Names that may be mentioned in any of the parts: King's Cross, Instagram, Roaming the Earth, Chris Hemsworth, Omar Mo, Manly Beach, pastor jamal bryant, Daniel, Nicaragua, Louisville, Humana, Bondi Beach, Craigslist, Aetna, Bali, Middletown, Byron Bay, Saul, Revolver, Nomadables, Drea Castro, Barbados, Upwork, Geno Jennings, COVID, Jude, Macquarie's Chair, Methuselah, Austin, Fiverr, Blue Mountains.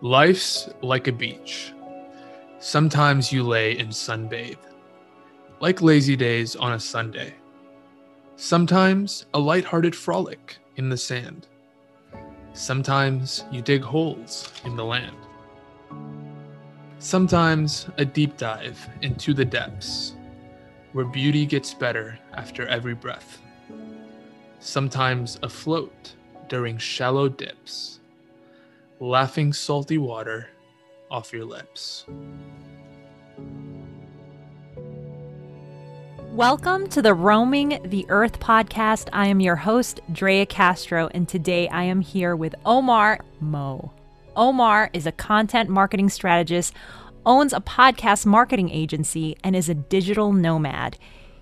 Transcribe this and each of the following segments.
Life's like a beach. Sometimes you lay and sunbathe, like lazy days on a Sunday. Sometimes a lighthearted frolic in the sand. Sometimes you dig holes in the land. Sometimes a deep dive into the depths, where beauty gets better after every breath. Sometimes afloat during shallow dips, laughing salty water off your lips. Welcome to the Roaming the Earth podcast. I am your host, Drea Castro, and today I am here with Omar Mo. Omar is a content marketing strategist, owns a podcast marketing agency, and is a digital nomad.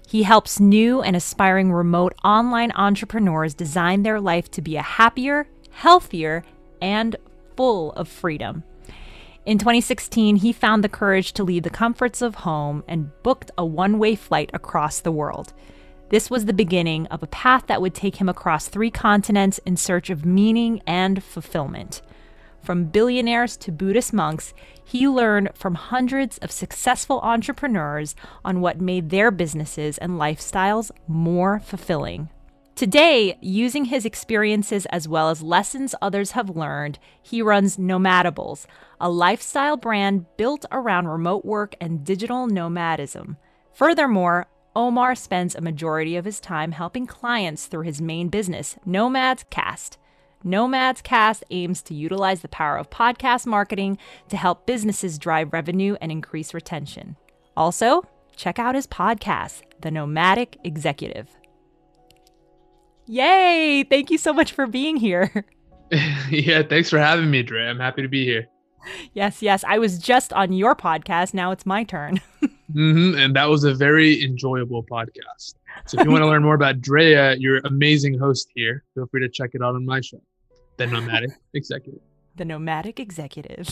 He helps new and aspiring remote online entrepreneurs design their life to be a happier, healthier, and full of freedom. In 2016, he found the courage to leave the comforts of home and booked a one-way flight across the world. This was the beginning of a path that would take him across 3 continents in search of meaning and fulfillment. From billionaires to Buddhist monks, he learned from hundreds of successful entrepreneurs on what made their businesses and lifestyles more fulfilling. Today, using his experiences as well as lessons others have learned, he runs Nomadables, a lifestyle brand built around remote work and digital nomadism. Furthermore, Omar spends a majority of his time helping clients through his main business, Nomad's Cast. Nomad's Cast aims to utilize the power of podcast marketing to help businesses drive revenue and increase retention. Also, check out his podcast, The Nomadic Executive. Yay! Thank you so much for being here. Yeah, thanks for having me, Dre. I'm happy to be here. Yes. I was just on your podcast. Now it's my turn. And that was a very enjoyable podcast. So if you want to learn more about Drea, your amazing host here, feel free to check it out on my show, The Nomadic Executive. The Nomadic Executive.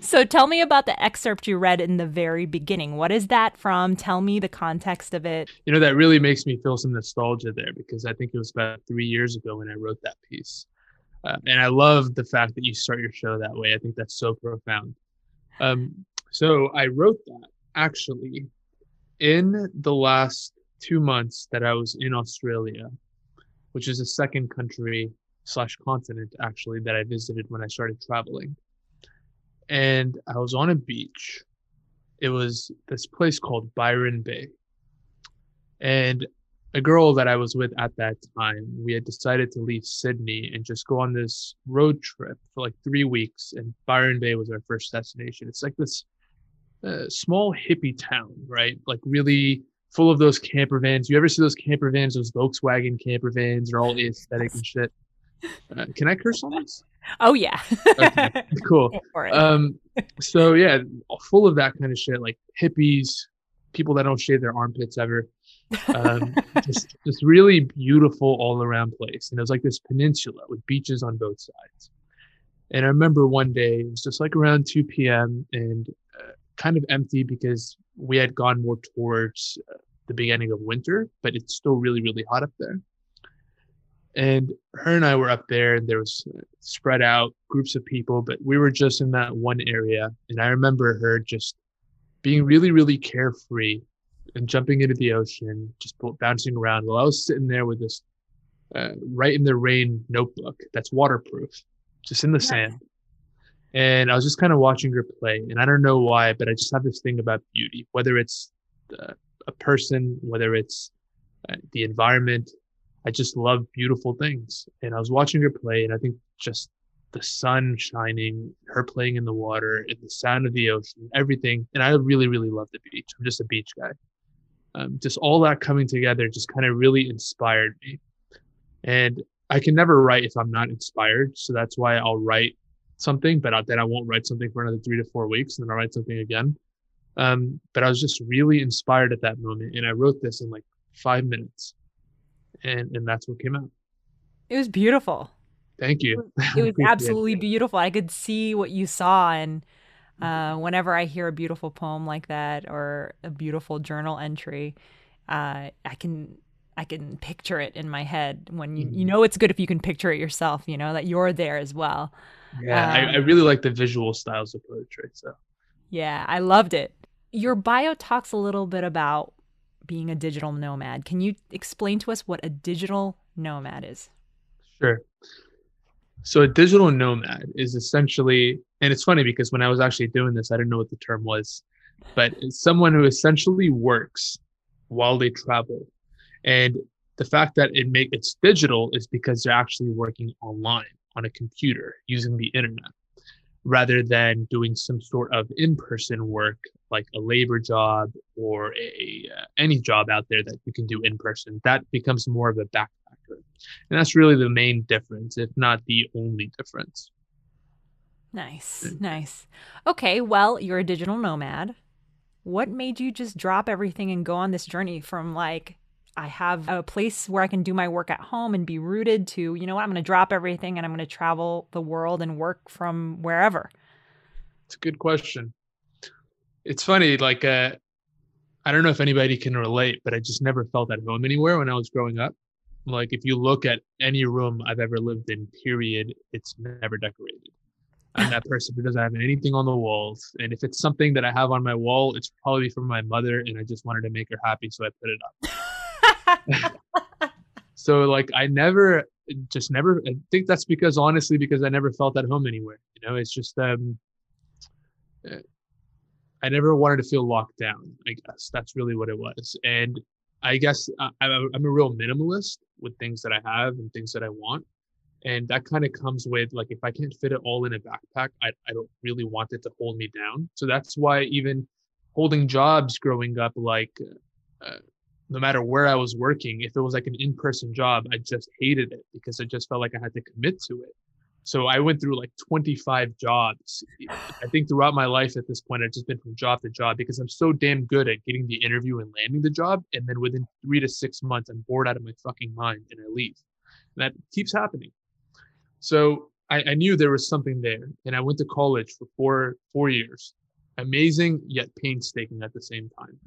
So tell me about the excerpt you read in the very beginning. What is that from? Tell me the context of it. You know, that really makes me feel some nostalgia there, because I think it was about 3 years ago when I wrote that piece. And I love the fact that you start your show that way. I think that's so profound. So I wrote that actually in the last 2 months that I was in Australia, which is the second country / continent actually that I visited when I started traveling. And I was on a beach. It was this place called Byron Bay. And a girl that I was with at that time, we had decided to leave Sydney and just go on this road trip for like 3 weeks. And Byron Bay was our first destination. It's like this small hippie town, right? Like really full of those camper vans. You ever see those camper vans, those Volkswagen camper vans? They're all aesthetic and shit. Can I curse on this? Oh, yeah. Okay, cool. So, yeah, full of that kind of shit, like hippies, people that don't shave their armpits ever. Just really beautiful all around place. And it was like this peninsula with beaches on both sides. And I remember one day, it was just like around 2 p.m. and kind of empty because we had gone more towards the beginning of winter, but it's still really, really hot up there. And her and I were up there, and there was spread out groups of people, but we were just in that one area. And I remember her just being really, really carefree and jumping into the ocean, just bouncing around while I was sitting there with this right in the rain notebook that's waterproof, just in the sand. And I was just kind of watching her play. And I don't know why, but I just have this thing about beauty, whether it's a person, whether it's the environment. I just love beautiful things. And I was watching her play, and I think just the sun shining, her playing in the water, and the sound of the ocean, everything. And I really, really love the beach. I'm just a beach guy. Just all that coming together just kind of really inspired me. And I can never write if I'm not inspired. So that's why I'll write something, but then I won't write something for another 3 to 4 weeks. And then I'll write something again. But I was just really inspired at that moment. And I wrote this in like 5 minutes. And that's what came out. It was beautiful. Thank you. It was absolutely beautiful. I could see what you saw. And whenever I hear a beautiful poem like that or a beautiful journal entry, I can picture it in my head. When you know it's good if you can picture it yourself, you know, that you're there as well. Yeah, I really like the visual styles of poetry. So yeah, I loved it. Your bio talks a little bit about being a digital nomad. Can you explain to us what a digital nomad is? Sure. So a digital nomad is essentially, and it's funny because when I was actually doing this, I didn't know what the term was, but it's someone who essentially works while they travel. And the fact that it's digital is because they're actually working online on a computer using the internet, rather than doing some sort of in-person work like a labor job or any job out there that you can do in person. That becomes more of a backpacker. And that's really the main difference, if not the only difference. Nice. Okay, well, you're a digital nomad. What made you just drop everything and go on this journey from like, I have a place where I can do my work at home and be rooted to, you know what, I'm going to drop everything and I'm going to travel the world and work from wherever? It's a good question. It's funny, like, I don't know if anybody can relate, but I just never felt at home anywhere when I was growing up. Like, if you look at any room I've ever lived in, period, it's never decorated. I'm that person who doesn't have anything on the walls. And if it's something that I have on my wall, it's probably from my mother and I just wanted to make her happy, so I put it up. So like I think that's because I never felt at home anywhere. You know, it's just I never wanted to feel locked down, I guess. That's really what it was. And I guess I'm a real minimalist with things that I have and things that I want. And that kind of comes with like, if I can't fit it all in a backpack, I don't really want it to hold me down. So that's why even holding jobs growing up, like no matter where I was working, if it was like an in-person job, I just hated it because I just felt like I had to commit to it. So I went through like 25 jobs. I think throughout my life at this point, I've just been from job to job because I'm so damn good at getting the interview and landing the job. And then within 3 to 6 months, I'm bored out of my fucking mind and I leave. And that keeps happening. So I knew there was something there. And I went to college for four years. Amazing yet painstaking at the same time,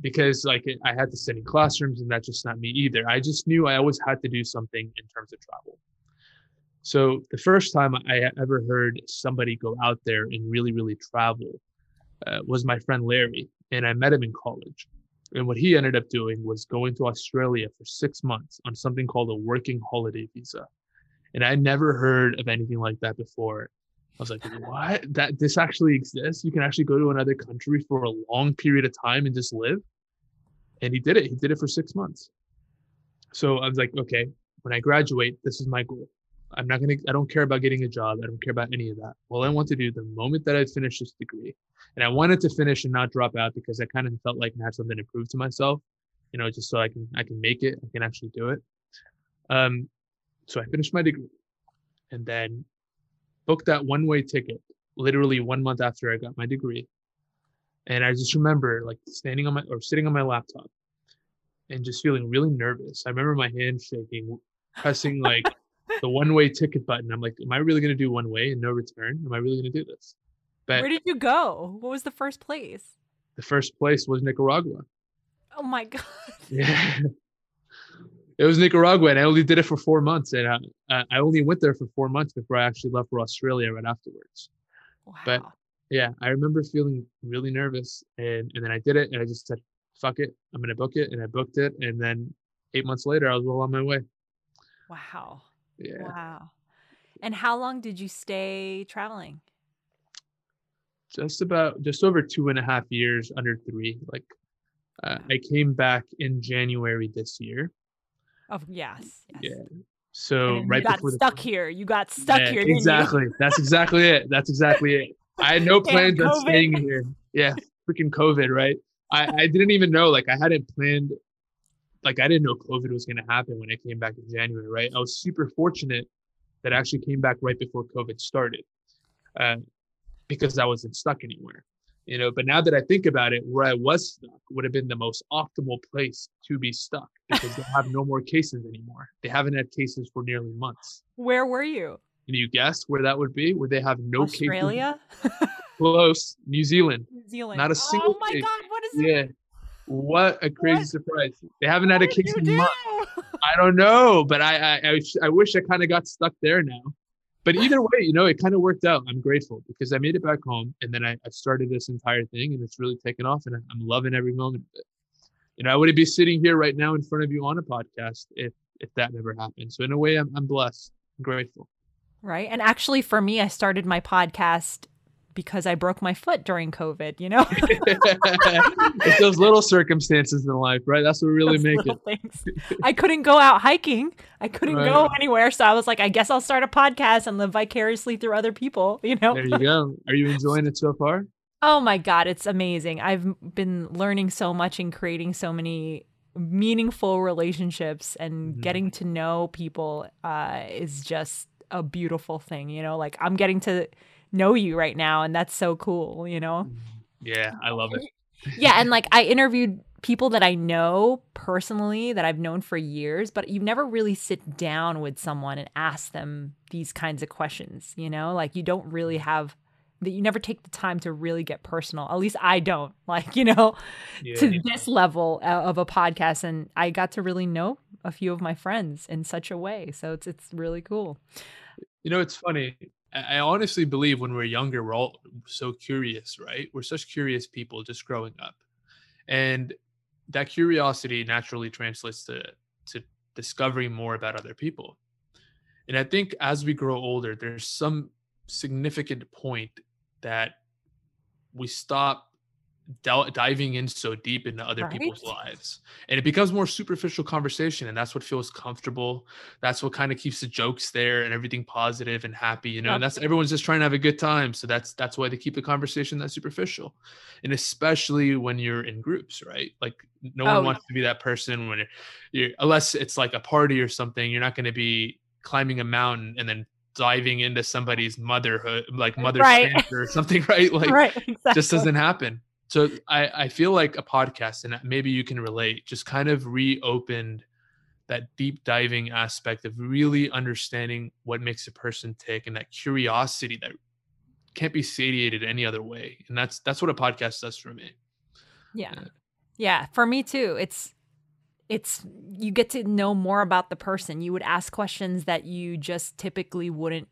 because like I had to sit in classrooms and that's just not me either. I just knew I always had to do something in terms of travel. So the first time I ever heard somebody go out there and really, really travel was my friend Larry, and I met him in college. And what he ended up doing was going to Australia for 6 months on something called a working holiday visa. And I never heard of anything like that before. I was like, what? This actually exists? You can actually go to another country for a long period of time and just live? And he did it. He did it for 6 months. So I was like, okay, when I graduate, this is my goal. I don't care about getting a job. I don't care about any of that. All I want to do the moment that I finish this degree, and I wanted to finish and not drop out because I kind of felt like I had something to prove to myself, you know, just so I can make it. I can actually do it. So I finished my degree and then booked that one-way ticket literally 1 month after I got my degree. And I just remember like sitting on my laptop and just feeling really nervous. I remember my hand shaking, pressing like the one-way ticket button. I'm like, am I really going to do one way and no return? Am I really going to do this? But where did you go? What was the first place? The first place was Nicaragua. Oh my God. Yeah. It was Nicaragua, and I only did it for 4 months, and I only went there for 4 months before I actually left for Australia right afterwards. Wow. But yeah, I remember feeling really nervous, and then I did it, and I just said, fuck it, I'm going to book it, and I booked it, and then 8 months later, I was well on my way. Wow. Yeah. Wow. And how long did you stay traveling? Just over 2.5 years, under 3. Like, I came back in January this year. Oh, yes. Yeah. So right before you got stuck here. Didn't exactly. You? That's exactly it. I had no plans on staying here. Yeah. Freaking COVID, right? I didn't even know, like I hadn't planned, like I didn't know COVID was going to happen when I came back in January, right? I was super fortunate that I actually came back right before COVID started because I wasn't stuck anywhere, you know? But now that I think about it, where I was stuck would have been the most optimal place to be stuck. Because they have no more cases anymore. They haven't had cases for nearly months. Where were you? Can you guess where that would be? Where they have no cases? Australia? Close. New Zealand. Not a single case. Oh my God, what is it? Yeah. What a crazy surprise. They haven't had a case in months. I don't know, but I wish I kind of got stuck there now. But either way, you know, it kind of worked out. I'm grateful because I made it back home, and then I've started this entire thing, and it's really taken off, and I'm loving every moment of it. You know, I wouldn't be sitting here right now in front of you on a podcast if that never happened. So in a way, I'm blessed, I'm grateful. Right. And actually, for me, I started my podcast because I broke my foot during COVID, you know? It's those little circumstances in life, right? That's what really makes it. Things. I couldn't go out hiking. I couldn't go anywhere. So I was like, I guess I'll start a podcast and live vicariously through other people, you know? There you go. Are you enjoying it so far? Oh my God, it's amazing. I've been learning so much and creating so many meaningful relationships, and getting to know people is just a beautiful thing, you know? Like, I'm getting to know you right now, and that's so cool, you know? Yeah, I love it. Yeah, and like, I interviewed people that I know personally that I've known for years, but you never really sit down with someone and ask them these kinds of questions, you know? Like, you don't really have that, you never take the time to really get personal. At least I don't, like, you know, to this level of a podcast. And I got to really know a few of my friends in such a way. So it's really cool. You know, it's funny. I honestly believe when we're younger, we're all so curious, right? We're such curious people just growing up. And that curiosity naturally translates to discovering more about other people. And I think as we grow older, there's some significant point that we stop diving in so deep into other people's lives, and it becomes more superficial conversation, and that's what feels comfortable. That's what kind of keeps the jokes there and everything positive and happy, you know. And that's, everyone's just trying to have a good time, so that's why they keep the conversation that superficial. And especially when you're in groups, right? Like, no one wants to be that person when you're unless it's like a party or something. You're not going to be climbing a mountain and then diving into somebody's motherhood, like mother's cancer or something, right? Like, exactly. Just doesn't happen. So I feel like a podcast, and maybe you can relate, just kind of reopened that deep diving aspect of really understanding what makes a person tick, and that curiosity that can't be satiated any other way. And that's what a podcast does for me. Yeah. Yeah. For me too. It's you get to know more about the person. You would ask questions that you just typically wouldn't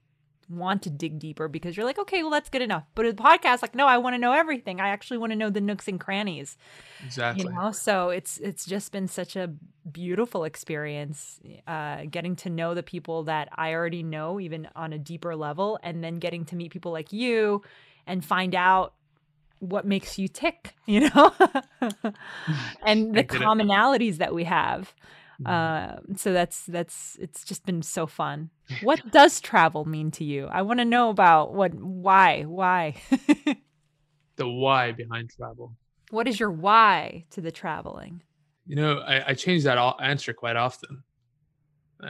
want to dig deeper, because you're like, okay, well, that's good enough. But a podcast, like, no, I want to know everything. I actually want to know the nooks and crannies. Exactly. You know? So it's just been such a beautiful experience, getting to know the people that I already know, even on a deeper level, and then getting to meet people like you and find out what makes you tick, you know, and the commonalities that we have. So that's, it's just been so fun. What does travel mean to you? I want to know about why? The why behind travel. What is your why to the traveling? You know, I change that answer quite often.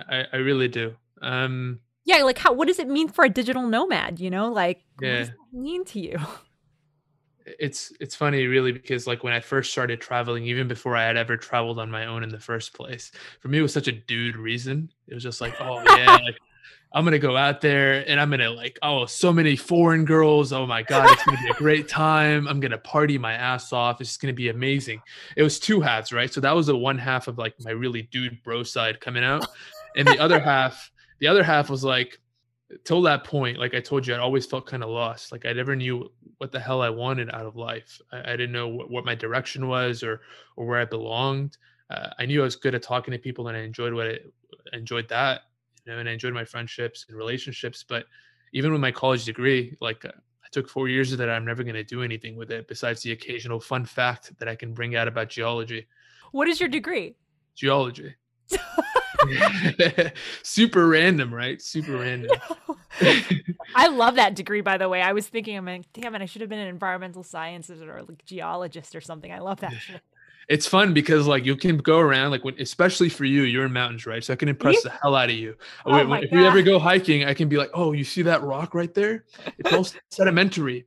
I really do. Yeah. Like, what does it mean for a digital nomad? You know, like, what does that mean to you? It's funny, really, because like when I first started traveling, even before I had ever traveled on my own in the first place, for me, it was such a dude reason. It was just like, oh yeah, like, I'm going to go out there and I'm going to like, oh, so many foreign girls. Oh my God, it's going to be a great time. I'm going to party my ass off. It's going to be amazing. It was two halves, right? So that was the one half of like my really dude bro side coming out. And the other half was like, till that point, like I told you, I'd always felt kind of lost. Like I never knew what the hell I wanted out of life. I didn't know what my direction was or where I belonged. I knew I was good at talking to people, and I enjoyed that, you know, and I enjoyed my friendships and relationships. But even with my college degree, like I took 4 years of that, I'm never going to do anything with it besides the occasional fun fact that I can bring out about geology. What is your degree? Geology. Super random, right? Super random. I love that degree, by the way. I was thinking, I'm like, damn it, I should have been an environmental sciences or like geologist or something. I love that shit. It's fun because like you can go around, like when, especially for you, you're in mountains, right? So I can impress the hell out of you. If you ever go hiking, I can be like, oh, you see that rock right there? It's all sedimentary.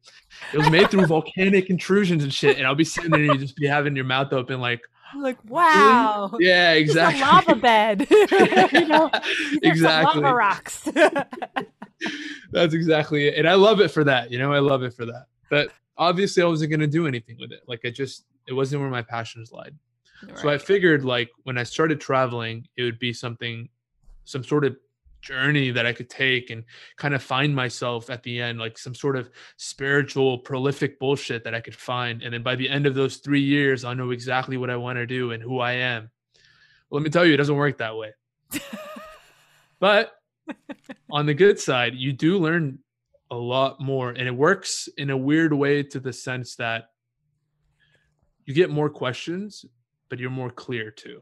It was made through volcanic intrusions and shit. And I'll be sitting there and you just be having your mouth open like, wow. Really? Yeah, exactly. It's a lava bed. You know, exactly. Lava rocks. That's exactly it. And I love it for that. You know, I love it for that. But obviously I wasn't going to do anything with it. Like it wasn't where my passions lied. Right. So I figured like when I started traveling, it would be some sort of journey that I could take and kind of find myself at the end, like some sort of spiritual prolific bullshit that I could find. And then by the end of those 3 years, I'll know exactly what I want to do and who I am. Well, let me tell you, it doesn't work that way. But on the good side, you do learn a lot more, and it works in a weird way to the sense that you get more questions, but you're more clear too.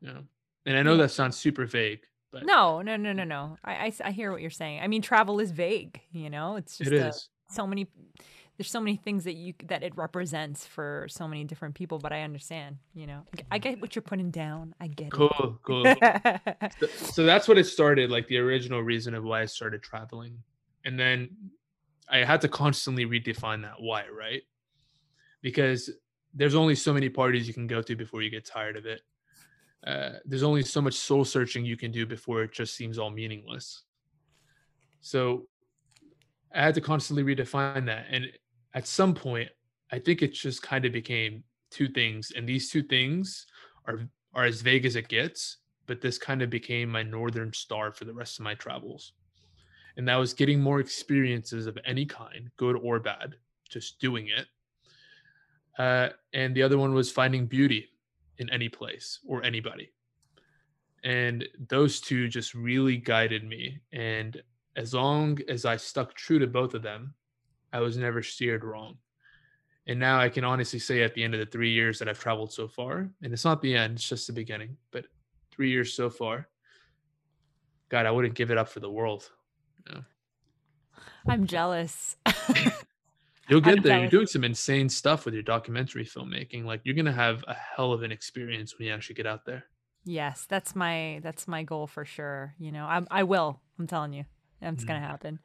You know? And I know that sounds super vague. But no. I hear what you're saying. I mean, travel is vague, you know, it's just there's so many things that it represents for so many different people, but I understand, you know, I get what you're putting down. I get it. Cool. So that's what it started, like the original reason of why I started traveling. And then I had to constantly redefine that why, right? Because there's only so many parties you can go to before you get tired of it. There's only so much soul searching you can do before it just seems all meaningless. So I had to constantly redefine that. And at some point, I think it just kind of became two things. And these two things are as vague as it gets, but this kind of became my northern star for the rest of my travels. And that was getting more experiences of any kind, good or bad, just doing it. And the other one was finding beauty in any place or anybody. And those two just really guided me. And as long as I stuck true to both of them, I was never steered wrong. And now I can honestly say at the end of the 3 years that I've traveled so far, and it's not the end, it's just the beginning, but 3 years so far, God, I wouldn't give it up for the world. No. I'm jealous. You'll get there. You're doing some insane stuff with your documentary filmmaking. Like, you're going to have a hell of an experience when you actually get out there. Yes, that's my goal for sure. You know, I will. I'm telling you, it's going to happen.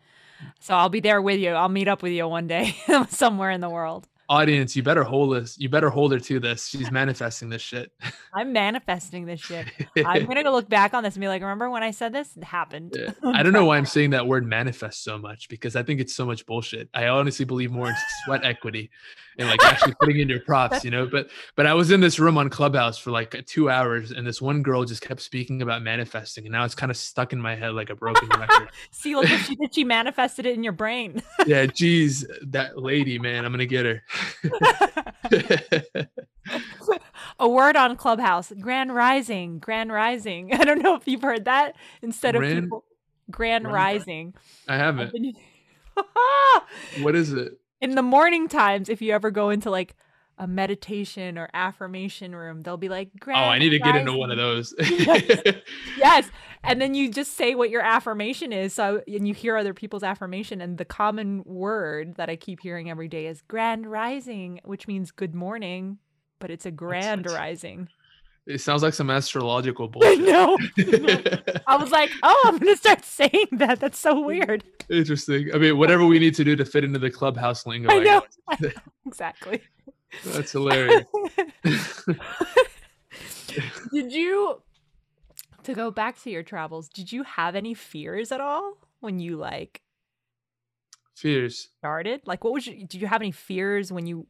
So I'll be there with you. I'll meet up with you one day somewhere in the world. Audience, you better hold this. You better hold her to this. She's manifesting this shit. I'm manifesting this shit. I'm going to look back on this and be like, remember when I said this? It happened. Yeah. I don't know why I'm saying that word manifest so much, because I think it's so much bullshit. I honestly believe more in sweat equity and like actually putting in your props, you know, but I was in this room on Clubhouse for like 2 hours, and this one girl just kept speaking about manifesting, and now it's kind of stuck in my head like a broken record. See, look, she manifested it in your brain. Yeah. Geez, that lady, man, I'm going to get her. A word on Clubhouse: grand rising. I don't know if you've heard that. Instead of grand rising, I haven't. What is it? In the morning times, if you ever go into like a meditation or affirmation room, they'll be like, grand I need to rising. Get into one of those. yes. And then you just say what your affirmation is. So, and you hear other people's affirmation. And the common word that I keep hearing every day is grand rising, which means good morning, but it's a grand rising. It sounds like some astrological bullshit. No. I was like, I'm going to start saying that. That's so weird. Interesting. I mean, whatever we need to do to fit into the Clubhouse lingo. I know. Exactly. That's hilarious. To go back to your travels, did you have any fears at all when you like fears started? Like, did you have any fears when you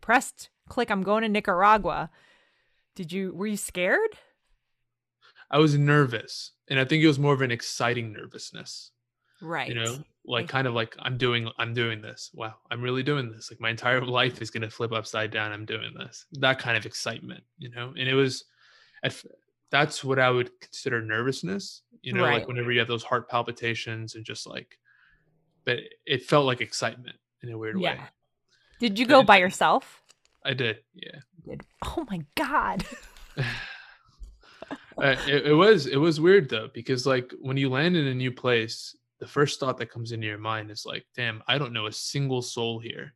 pressed click, I'm going to Nicaragua? Were you scared? I was nervous, and I think it was more of an exciting nervousness. Right. You know, like kind of like I'm doing this. Wow, I'm really doing this. Like my entire life is going to flip upside down. I'm doing this. That kind of excitement, you know? And it was that's what I would consider nervousness, you know, right. Like whenever you have those heart palpitations and just like, but it felt like excitement in a weird way. Did you go by yourself? I did. Yeah. You did. Oh my God. It was weird though, because like when you land in a new place, the first thought that comes into your mind is like, damn, I don't know a single soul here,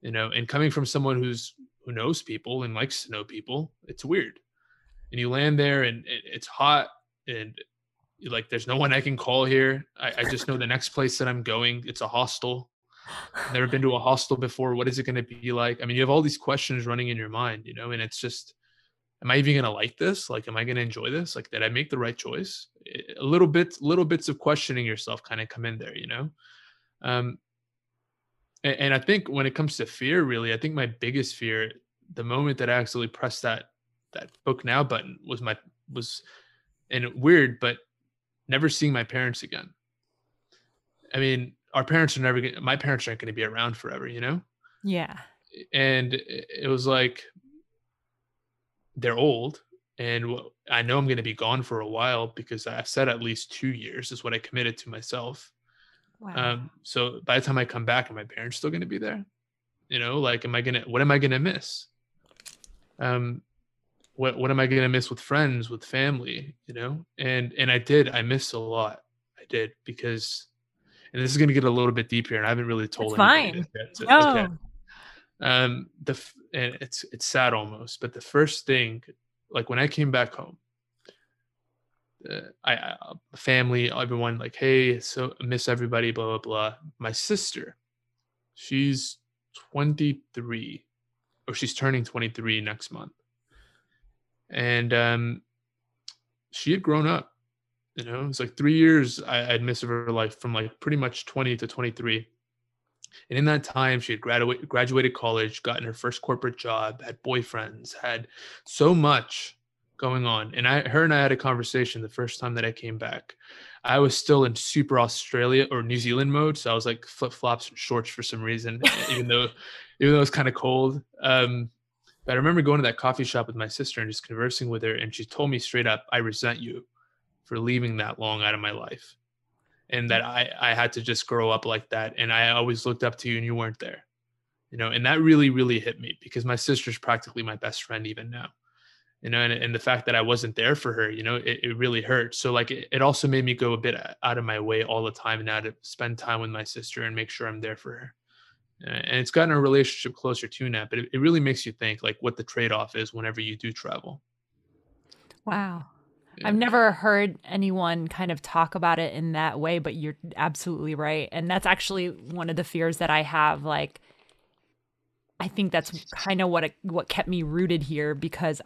you know, and coming from someone who knows people and likes to know people, it's weird. And you land there and it's hot and you're like, there's no one I can call here. I just know the next place that I'm going, it's a hostel. I've never been to a hostel before. What is it going to be like? I mean, you have all these questions running in your mind, you know, and it's just, am I even going to like this? Like, am I going to enjoy this? Like, did I make the right choice? Little bits of questioning yourself kind of come in there, you know? And I think when it comes to fear, really, I think my biggest fear, the moment that I actually pressed that book now button was weird, but never seeing my parents again. I mean, our parents are never gonna, my parents aren't going to be around forever, you know? Yeah. And it was like, they're old and I know I'm going to be gone for a while because I've said at least 2 years is what I committed to myself. Wow. So by the time I come back, are my parents still going to be there? You know, like, what am I going to miss? What am I going to miss with friends, with family, you know? And I missed a lot. I did, because, and this is going to get a little bit deeper and I haven't really told anybody yet. No. Okay. And it's sad almost, but the first thing, like when I came back home, family, everyone like, hey, so I miss everybody, blah, blah, blah. My sister, she's 23 or she's turning 23 next month. And, she had grown up, you know, it's like 3 years I'd missed of her life from like pretty much 20 to 23. And in that time, she had graduated college, gotten her first corporate job, had boyfriends, had so much going on. And her and I had a conversation the first time that I came back. I was still in super Australia or New Zealand mode. So I was like flip-flops and shorts for some reason, even though it was kind of cold. But I remember going to that coffee shop with my sister and just conversing with her. And she told me straight up, I resent you for leaving that long out of my life. And that I had to just grow up like that. And I always looked up to you and you weren't there, you know, and that really, really hit me because my sister's practically my best friend even now, you know, and the fact that I wasn't there for her, you know, it really hurt. So like, it also made me go a bit out of my way all the time and now to spend time with my sister and make sure I'm there for her. And it's gotten our relationship closer to now, but it really makes you think like what the trade-off is whenever you do travel. Wow. I've never heard anyone kind of talk about it in that way, but you're absolutely right. And that's actually one of the fears that I have. Like, I think that's kind of what kept me rooted here because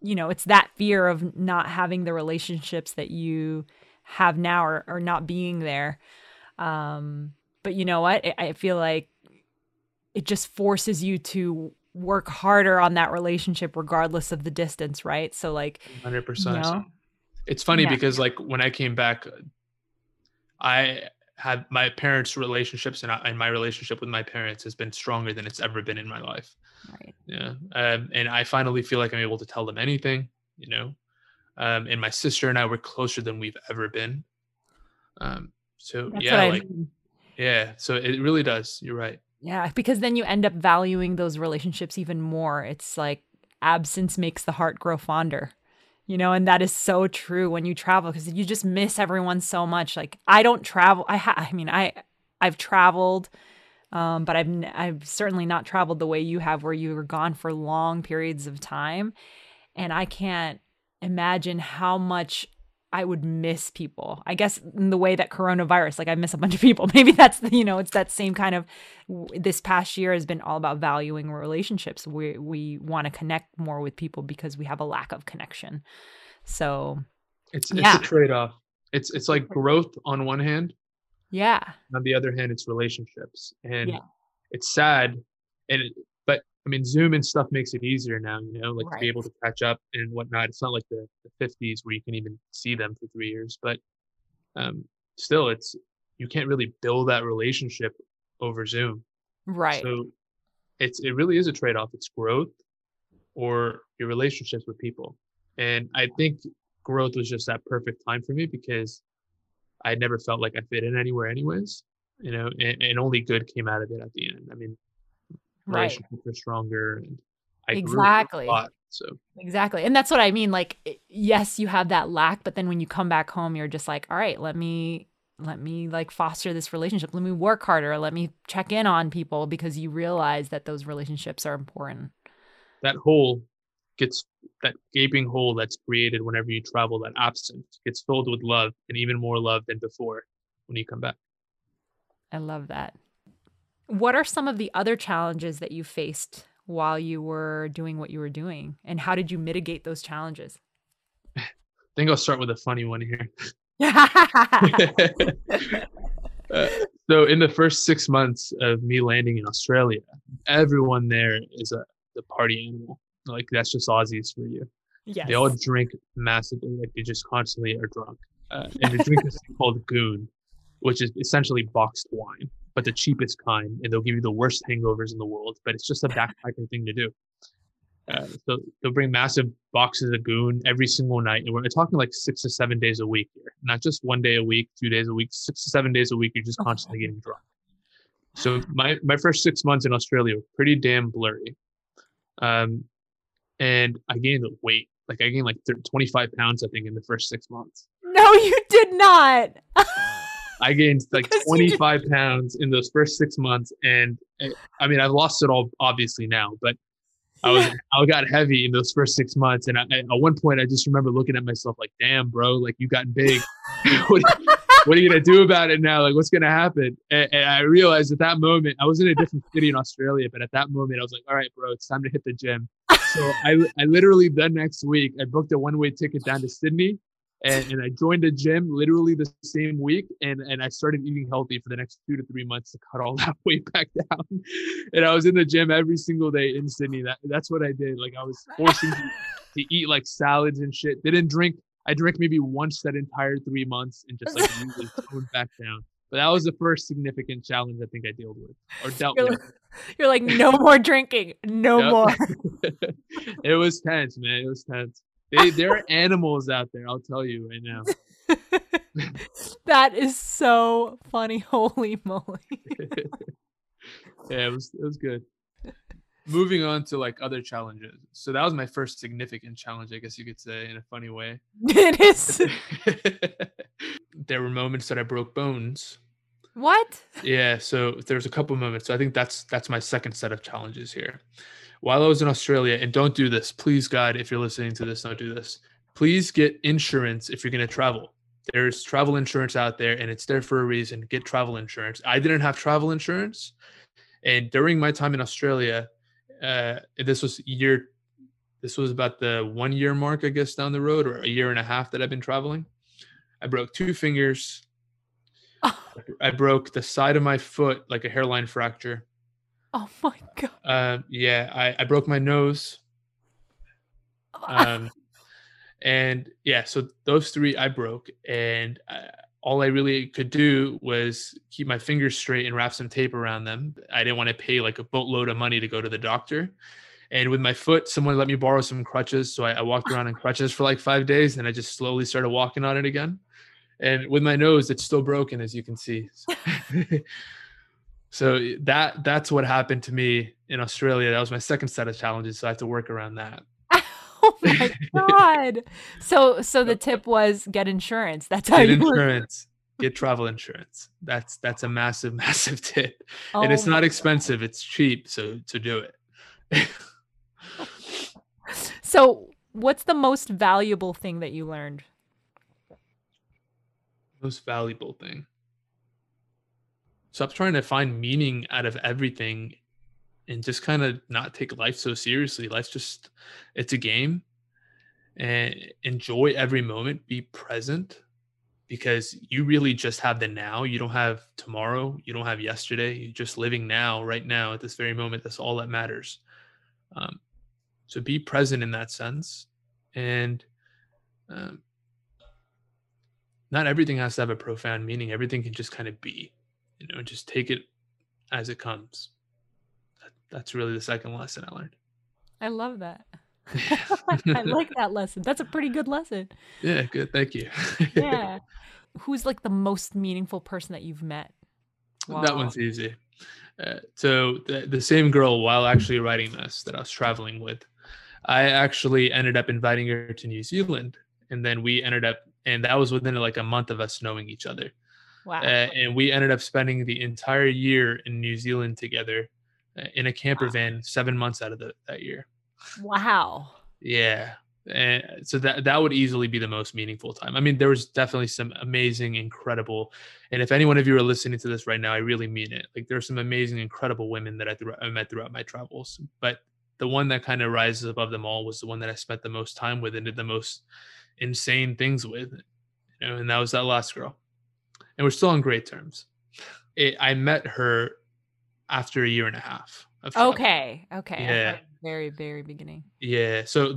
it's that fear of not having the relationships that you have now or not being there. But you know what? I feel like it just forces you to work harder on that relationship regardless of the distance, right? So like 100%. You know? It's funny because like when I came back, I had my parents' relationships and my relationship with my parents has been stronger than it's ever been in my life. Right. Yeah. And I finally feel like I'm able to tell them anything, you know? And my sister and I were closer than we've ever been. So it really does. You're right. Yeah, because then you end up valuing those relationships even more. It's like absence makes the heart grow fonder, you know, and that is so true when you travel because you just miss everyone so much. Like I don't travel. I've traveled, but I've certainly not traveled the way you have where you were gone for long periods of time. And I can't imagine how much I would miss people, I guess, in the way that coronavirus, like I miss a bunch of people. Maybe that's, it's that same kind of, this past year has been all about valuing relationships. We want to connect more with people because we have a lack of connection. So it's a trade-off. It's like growth on one hand. Yeah. On the other hand, it's relationships and it's sad. But I mean, Zoom and stuff makes it easier now, you know, like right. To be able to catch up and whatnot. It's not like the 50s where you can even see them for 3 years, but still you can't really build that relationship over Zoom. Right. So it really is a trade-off. It's growth or your relationships with people. And I think growth was just that perfect time for me because I never felt like I fit in anywhere anyways, you know, and only good came out of it at the end. I mean, relationships are stronger and I grew a lot, so. Exactly. And that's what I mean. Like, yes, you have that lack, but then when you come back home, you're just like, all right, let me like foster this relationship. Let me work harder. Let me check in on people because you realize that those relationships are important. That hole gets, that gaping hole that's created whenever you travel, that absence gets filled with love and even more love than before when you come back. I love that. What are some of the other challenges that you faced while you were doing what you were doing? And how did you mitigate those challenges? I think I'll start with a funny one here. So in the first 6 months of me landing in Australia, everyone there is the party animal. Like that's just Aussies for you. Yes. They all drink massively. Like they just constantly are drunk. and they drink this thing called goon, which is essentially boxed wine, but the cheapest kind, and they'll give you the worst hangovers in the world, but it's just a backpacking thing to do. So they'll bring massive boxes of goon every single night, and we're talking like 6 to 7 days a week here, not just 1 day a week, 2 days a week, 6 to 7 days a week. You're just constantly getting drunk. So my first 6 months in Australia were pretty damn blurry, and I gained the weight. Like I gained like 25 pounds, I think, in the first 6 months. No, you did not. I gained like 25 pounds in those first 6 months, and I mean, I've lost it all obviously now, but I got heavy in those first 6 months, and at one point I just remember looking at myself like, "Damn, bro, like you got big. What are you gonna do about it now? Like, what's gonna happen?" And I realized at that moment I was in a different city in Australia, but at that moment I was like, "All right, bro, it's time to hit the gym." So I literally the next week I booked a one-way ticket down to Sydney, and I joined a gym literally the same week, and I started eating healthy for the next 2 to 3 months to cut all that weight back down. And I was in the gym every single day in Sydney. That's what I did. Like I was forcing to eat like salads and shit. Didn't drink. I drank maybe once that entire 3 months and just like really toned back down. But that was the first significant challenge I think I dealt with. You're like, no more drinking. No more. It was tense, man. It was tense. There are animals out there, I'll tell you right now. That is so funny. Holy moly. Yeah, it was good. Moving on to like other challenges. So that was my first significant challenge, I guess you could say, in a funny way. It is. There were moments that I broke bones. What? Yeah, so there's a couple moments. So I think that's my second set of challenges here. While I was in Australia, and don't do this, please, God, if you're listening to this, don't do this. Please get insurance if you're going to travel. There's travel insurance out there, and it's there for a reason. Get travel insurance. I didn't have travel insurance. And during my time in Australia, this was about the 1 year mark, I guess, down the road, or a year and a half that I've been traveling. I broke 2 fingers. Oh. I broke the side of my foot, like a hairline fracture. Oh my God. Yeah, I broke my nose. And yeah, so those three I broke, and all I really could do was keep my fingers straight and wrap some tape around them. I didn't want to pay like a boatload of money to go to the doctor. And with my foot, someone let me borrow some crutches. So I walked around in crutches for like 5 days, and I just slowly started walking on it again. And with my nose, it's still broken, as you can see. So that's what happened to me in Australia. That was my second set of challenges. So I have to work around that. Oh my God. So the tip was get insurance. That's how you insurance. Get travel insurance. That's a massive, massive tip. Oh, and it's not expensive. God. It's cheap. So do it. So what's the most valuable thing that you learned? Most valuable thing. Stop trying to find meaning out of everything and just kind of not take life so seriously. Life's just, it's a game, and enjoy every moment, be present, because you really just have the now. You don't have tomorrow. You don't have yesterday. You're just living now, right now, at this very moment. That's all that matters. So be present in that sense. And, not everything has to have a profound meaning. Everything can just kind of be. You know, just take it as it comes. That's really the second lesson I learned. I love that. I like that lesson. That's a pretty good lesson. Yeah, good. Thank you. Yeah. Who's like the most meaningful person that you've met? Wow. That one's easy. So the same girl, while actually writing this, that I was traveling with, I actually ended up inviting her to New Zealand. And then we ended up, and that was within like a month of us knowing each other. Wow. And we ended up spending the entire year in New Zealand together in a camper van, 7 months out of that year. Wow. Yeah. And so that would easily be the most meaningful time. I mean, there was definitely some amazing, incredible, and if any one of you are listening to this right now, I really mean it. Like, there are some amazing, incredible women that I met throughout my travels, but the one that kind of rises above them all was the one that I spent the most time with and did the most insane things with, you know, and that was that last girl. And we're still on great terms. I met her after a year and a half. of travel. Okay. Yeah. Very, very beginning. Yeah. So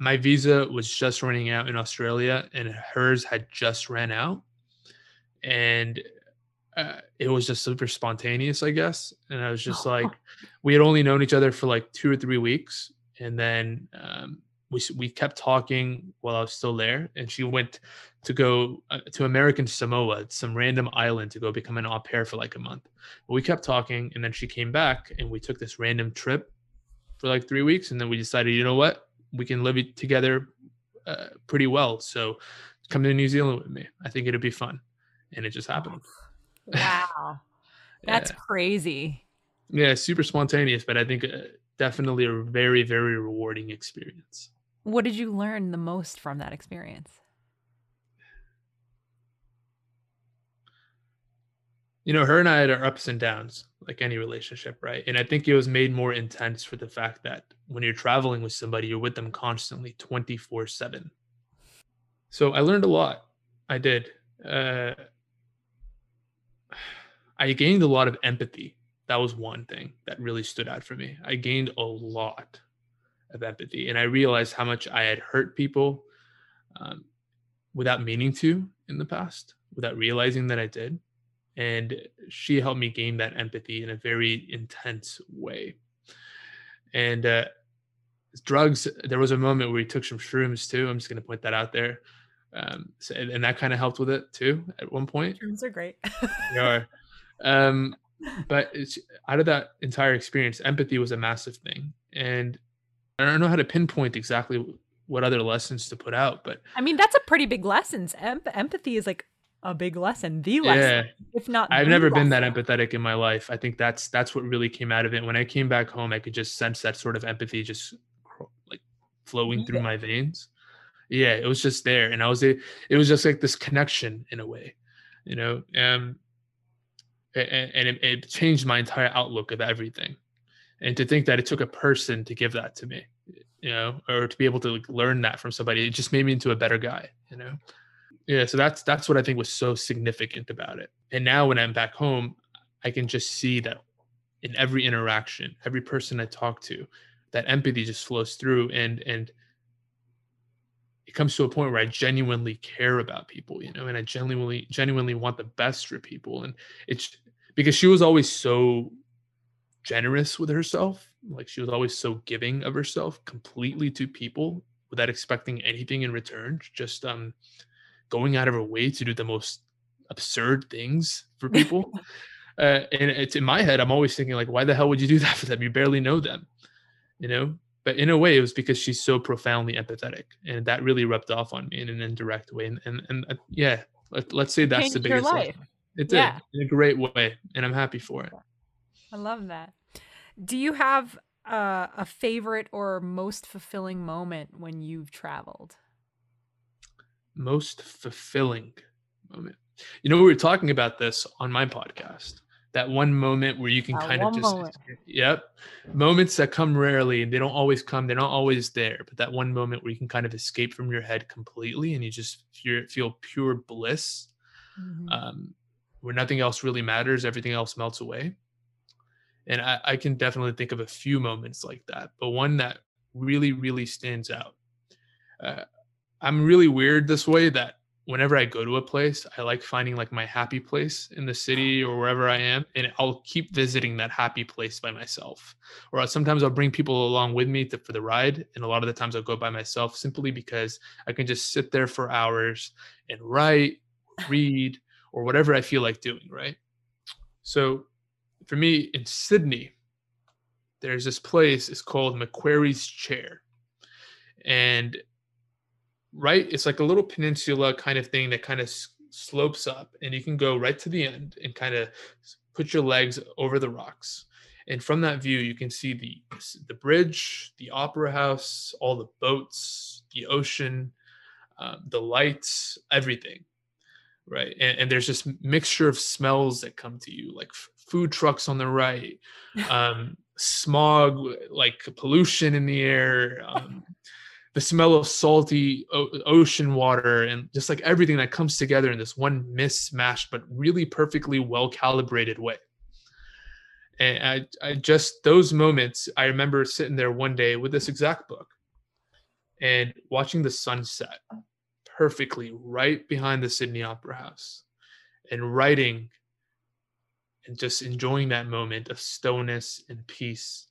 my visa was just running out in Australia, and hers had just ran out, and it was just super spontaneous, I guess. And I was just like, we had only known each other for like 2 or 3 weeks. And then we kept talking while I was still there. And she went to go to American Samoa, some random island, to go become an au pair for like a month. But we kept talking. And then she came back, and we took this random trip for like 3 weeks. And then we decided, you know what, we can live together pretty well. So come to New Zealand with me. I think it'd be fun. And it just happened. Wow. That's crazy. Yeah, super spontaneous, but I think definitely a very, very rewarding experience. What did you learn the most from that experience? You know, her and I had our ups and downs, like any relationship, right? And I think it was made more intense for the fact that when you're traveling with somebody, you're with them constantly 24/7. So I learned a lot. I did. I gained a lot of empathy. That was one thing that really stood out for me. I gained a lot of empathy, and I realized how much I had hurt people without meaning to in the past, without realizing that I did. And she helped me gain that empathy in a very intense way. And drugs, there was a moment where we took some shrooms too. I'm just going to point that out there. And that kind of helped with it too at one point. Shrooms are great. They are. But out of that entire experience, empathy was a massive thing. And I don't know how to pinpoint exactly what other lessons to put out, but I mean, that's a pretty big lesson. Empathy is like a big lesson, the lesson, if not the lesson. I've never been that empathetic in my life. I think that's what really came out of it. When I came back home, I could just sense that sort of empathy just like flowing through my veins. Yeah, it was just there. And it was just like this connection in a way, you know? And it changed my entire outlook of everything. And to think that it took a person to give that to me, you know, or to be able to like learn that from somebody, it just made me into a better guy, you know? Yeah. So that's what I think was so significant about it. And now when I'm back home, I can just see that in every interaction, every person I talk to, that empathy just flows through, and it comes to a point where I genuinely care about people, you know, and I genuinely want the best for people. And it's because she was always so generous with herself. Like, she was always so giving of herself completely to people without expecting anything in return, just going out of her way to do the most absurd things for people. And it's in my head, I'm always thinking like, why the hell would you do that for them? You barely know them, you know? But in a way, it was because she's so profoundly empathetic, and that really rubbed off on me in an indirect way. And yeah, let's say that's the biggest thing. It did in a great way, and I'm happy for it. I love that. Do you have a favorite or most fulfilling moment when you've traveled? Most fulfilling moment. You know, we were talking about this on my podcast. That one moment where you can kind of just, moments that come rarely, and they don't always come, they're not always there, but that one moment where you can kind of escape from your head completely and you just feel pure bliss, where nothing else really matters, everything else melts away. And I can definitely think of a few moments like that, but one that really, really stands out. I'm really weird this way that whenever I go to a place, I like finding like my happy place in the city or wherever I am. And I'll keep visiting that happy place by myself. Or sometimes I'll bring people along with me for the ride. And a lot of the times I'll go by myself simply because I can just sit there for hours and write, read, or whatever I feel like doing, right? So for me in Sydney, there's this place, it's called Macquarie's Chair. And right, it's like a little peninsula kind of thing that kind of slopes up, and you can go right to the end and kind of put your legs over the rocks. And from that view, you can see the bridge, the opera house, all the boats, the ocean, the lights, everything, right? And there's this mixture of smells that come to you, like food trucks on the right, smog, like pollution in the air, the smell of salty ocean water, and just like everything that comes together in this one mismatched but really perfectly well calibrated way. And I just, those moments, I remember sitting there one day with this exact book and watching the sunset perfectly right behind the Sydney Opera House and writing and just enjoying that moment of stillness and peace.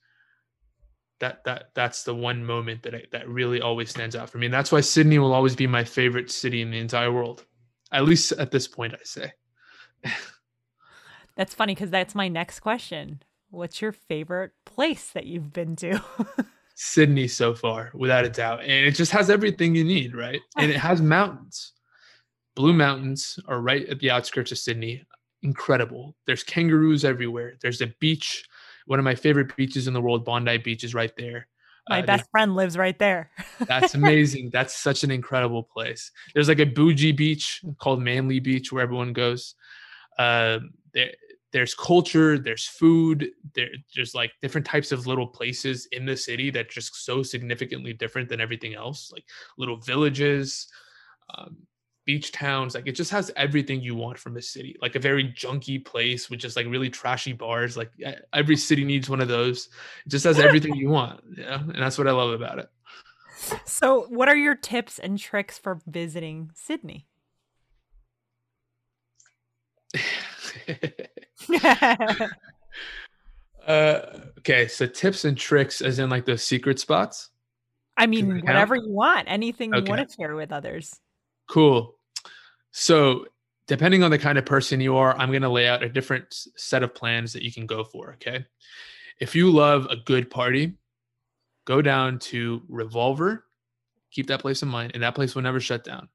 That's the one moment that really always stands out for me. And that's why Sydney will always be my favorite city in the entire world, at least at this point, I say. That's funny, because that's my next question. What's your favorite place that you've been to? Sydney so far, without a doubt. And it just has everything you need, right? And it has mountains. Blue Mountains are right at the outskirts of Sydney. Incredible. There's kangaroos everywhere. There's a beach. One of my favorite beaches in the world, Bondi Beach, is right there. My best friend lives right there. That's amazing. That's such an incredible place. There's like a bougie beach called Manly Beach where everyone goes. There's culture, there's food, there's like different types of little places in the city that's just so significantly different than everything else, like little villages, beach towns. Like, it just has everything you want from a city, like a very junky place with just like really trashy bars. Like, every city needs one of those. It just has everything you want. Yeah. And that's what I love about it. So what are your tips and tricks for visiting Sydney? Okay, so tips and tricks, as in like those secret spots. I mean, whatever you want, anything you want to share with others. Cool. So depending on the kind of person you are, I'm going to lay out a different set of plans that you can go for. Okay. If you love a good party, go down to Revolver. Keep that place in mind, and that place will never shut down.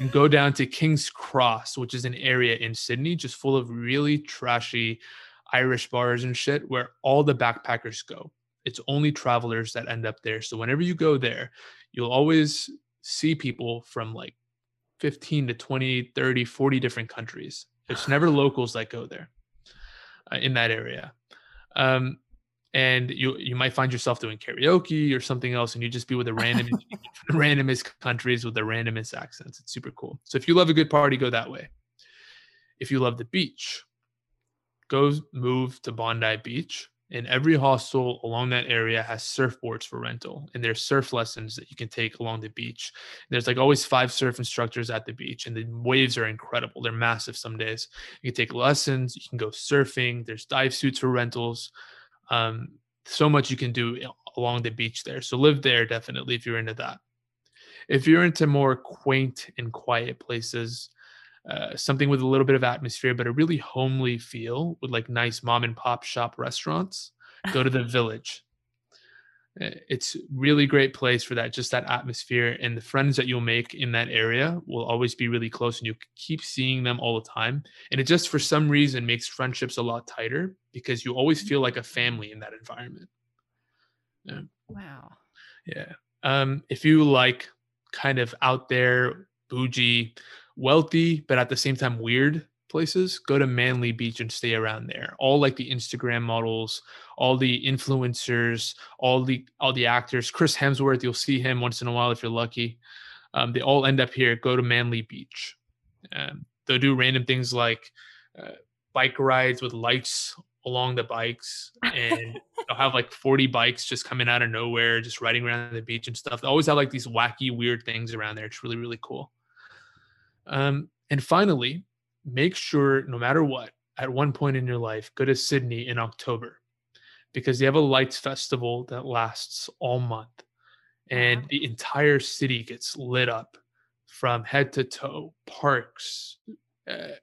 And go down to King's Cross, which is an area in Sydney just full of really trashy Irish bars and shit where all the backpackers go. It's only travelers that end up there. So whenever you go there, you'll always see people from like 15 to 20, 30, 40 different countries. It's never locals that go there in that area. And you might find yourself doing karaoke or something else, and you just be with the randomest countries with the randomest accents. It's super cool. So if you love a good party, go that way. If you love the beach, go move to Bondi Beach. And every hostel along that area has surfboards for rental. And there's surf lessons that you can take along the beach. There's like always 5 surf instructors at the beach. And the waves are incredible. They're massive some days. You can take lessons. You can go surfing. There's dive suits for rentals. So much you can do along the beach there. So live there definitely if you're into that. If you're into more quaint and quiet places, something with a little bit of atmosphere, but a really homely feel with like nice mom and pop shop restaurants, go to the Village. It's really great place for that, just that atmosphere, and the friends that you'll make in that area will always be really close, and you keep seeing them all the time. And it just, for some reason, makes friendships a lot tighter because you always feel like a family in that environment. Yeah. Wow. Yeah. If you like kind of out there, bougie, wealthy, but at the same time weird places, go to Manly Beach and stay around there. All like the Instagram models, all the influencers, all the actors. Chris Hemsworth, you'll see him once in a while if you're lucky. They all end up here. Go to Manly Beach. They'll do random things like bike rides with lights along the bikes, and they'll have like 40 bikes just coming out of nowhere, just riding around the beach and stuff. They always have like these wacky, weird things around there. It's really, really cool. And finally, make sure, no matter what, at one point in your life, go to Sydney in October, because they have a lights festival that lasts all month, and the entire city gets lit up from head to toe. Parks,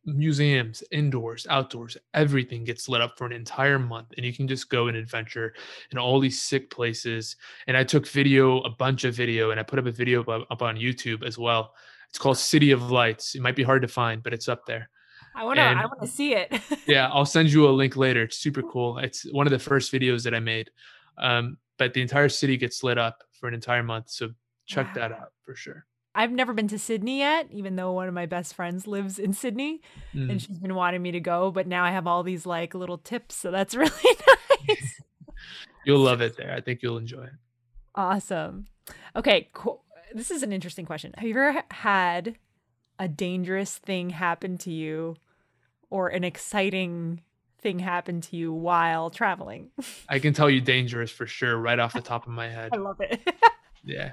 museums, indoors, outdoors, everything gets lit up for an entire month, and you can just go and adventure in all these sick places. And I took a bunch of video, and I put up a video up on YouTube as well. It's called City of Lights. It might be hard to find, but it's up there. I want to see it. Yeah, I'll send you a link later. It's super cool. It's one of the first videos that I made. But the entire city gets lit up for an entire month. So check that out for sure. I've never been to Sydney yet, even though one of my best friends lives in Sydney and she's been wanting me to go. But now I have all these like little tips. So that's really nice. You'll love it there. I think you'll enjoy it. Awesome. Okay, cool. This is an interesting question. Have you ever had a dangerous thing happen to you, or an exciting thing happened to you while traveling? I can tell you dangerous for sure right off the top of my head. I love it. Yeah.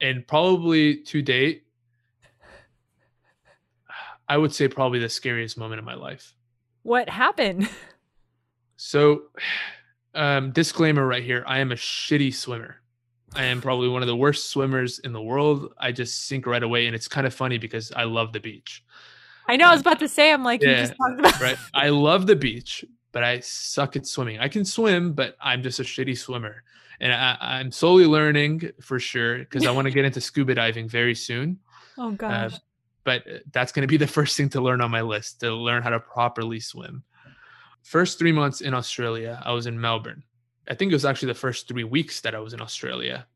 And probably to date, I would say probably the scariest moment of my life. What happened? So disclaimer right here. I am a shitty swimmer. I am probably one of the worst swimmers in the world. I just sink right away. And it's kind of funny because I love the beach. I know. I was about to say, I'm like, yeah, you just talked about right. I love the beach, but I suck at swimming. I can swim, but I'm just a shitty swimmer. And I'm slowly learning for sure because I want to get into scuba diving very soon. Oh, gosh. But that's going to be the first thing to learn on my list, to learn how to properly swim. First 3 months in Australia, I was in Melbourne. I think it was actually the first 3 weeks that I was in Australia,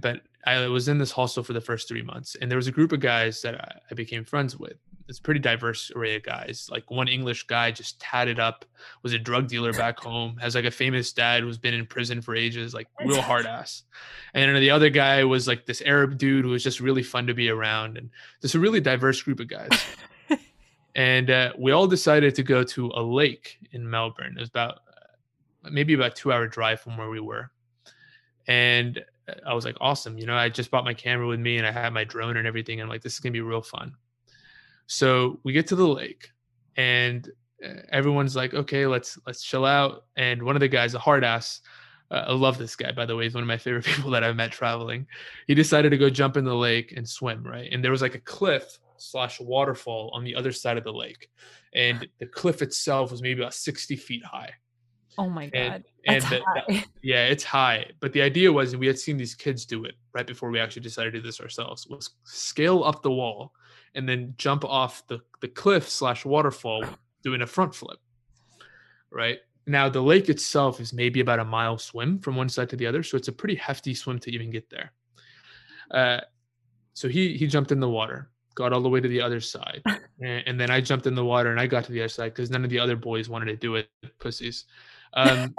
but I was in this hostel for the first 3 months. And there was a group of guys that I became friends with. It's a pretty diverse array of guys. Like one English guy just tatted up, was a drug dealer back home, has like a famous dad who's been in prison for ages, like real hard ass. And the other guy was like this Arab dude who was just really fun to be around. And just a really diverse group of guys. And we all decided to go to a lake in Melbourne. It was about 2 hour drive from where we were. And I was like, awesome. I just bought my camera with me and I had my drone and everything. I'm like, this is going to be real fun. So we get to the lake and everyone's like, okay, let's chill out. And one of the guys, a hard ass, I love this guy, by the way, he's one of my favorite people that I've met traveling. He decided to go jump in the lake and swim. Right. And there was like a cliff / waterfall on the other side of the lake. And the cliff itself was maybe about 60 feet high. Oh my God. Yeah, it's high. But the idea was, and we had seen these kids do it right before we actually decided to do this ourselves, was scale up the wall and then jump off the cliff / waterfall doing a front flip. Right. Now the lake itself is maybe about a mile swim from one side to the other. So it's a pretty hefty swim to even get there. So he jumped in the water, got all the way to the other side. And then I jumped in the water and I got to the other side because none of the other boys wanted to do it. Pussies. But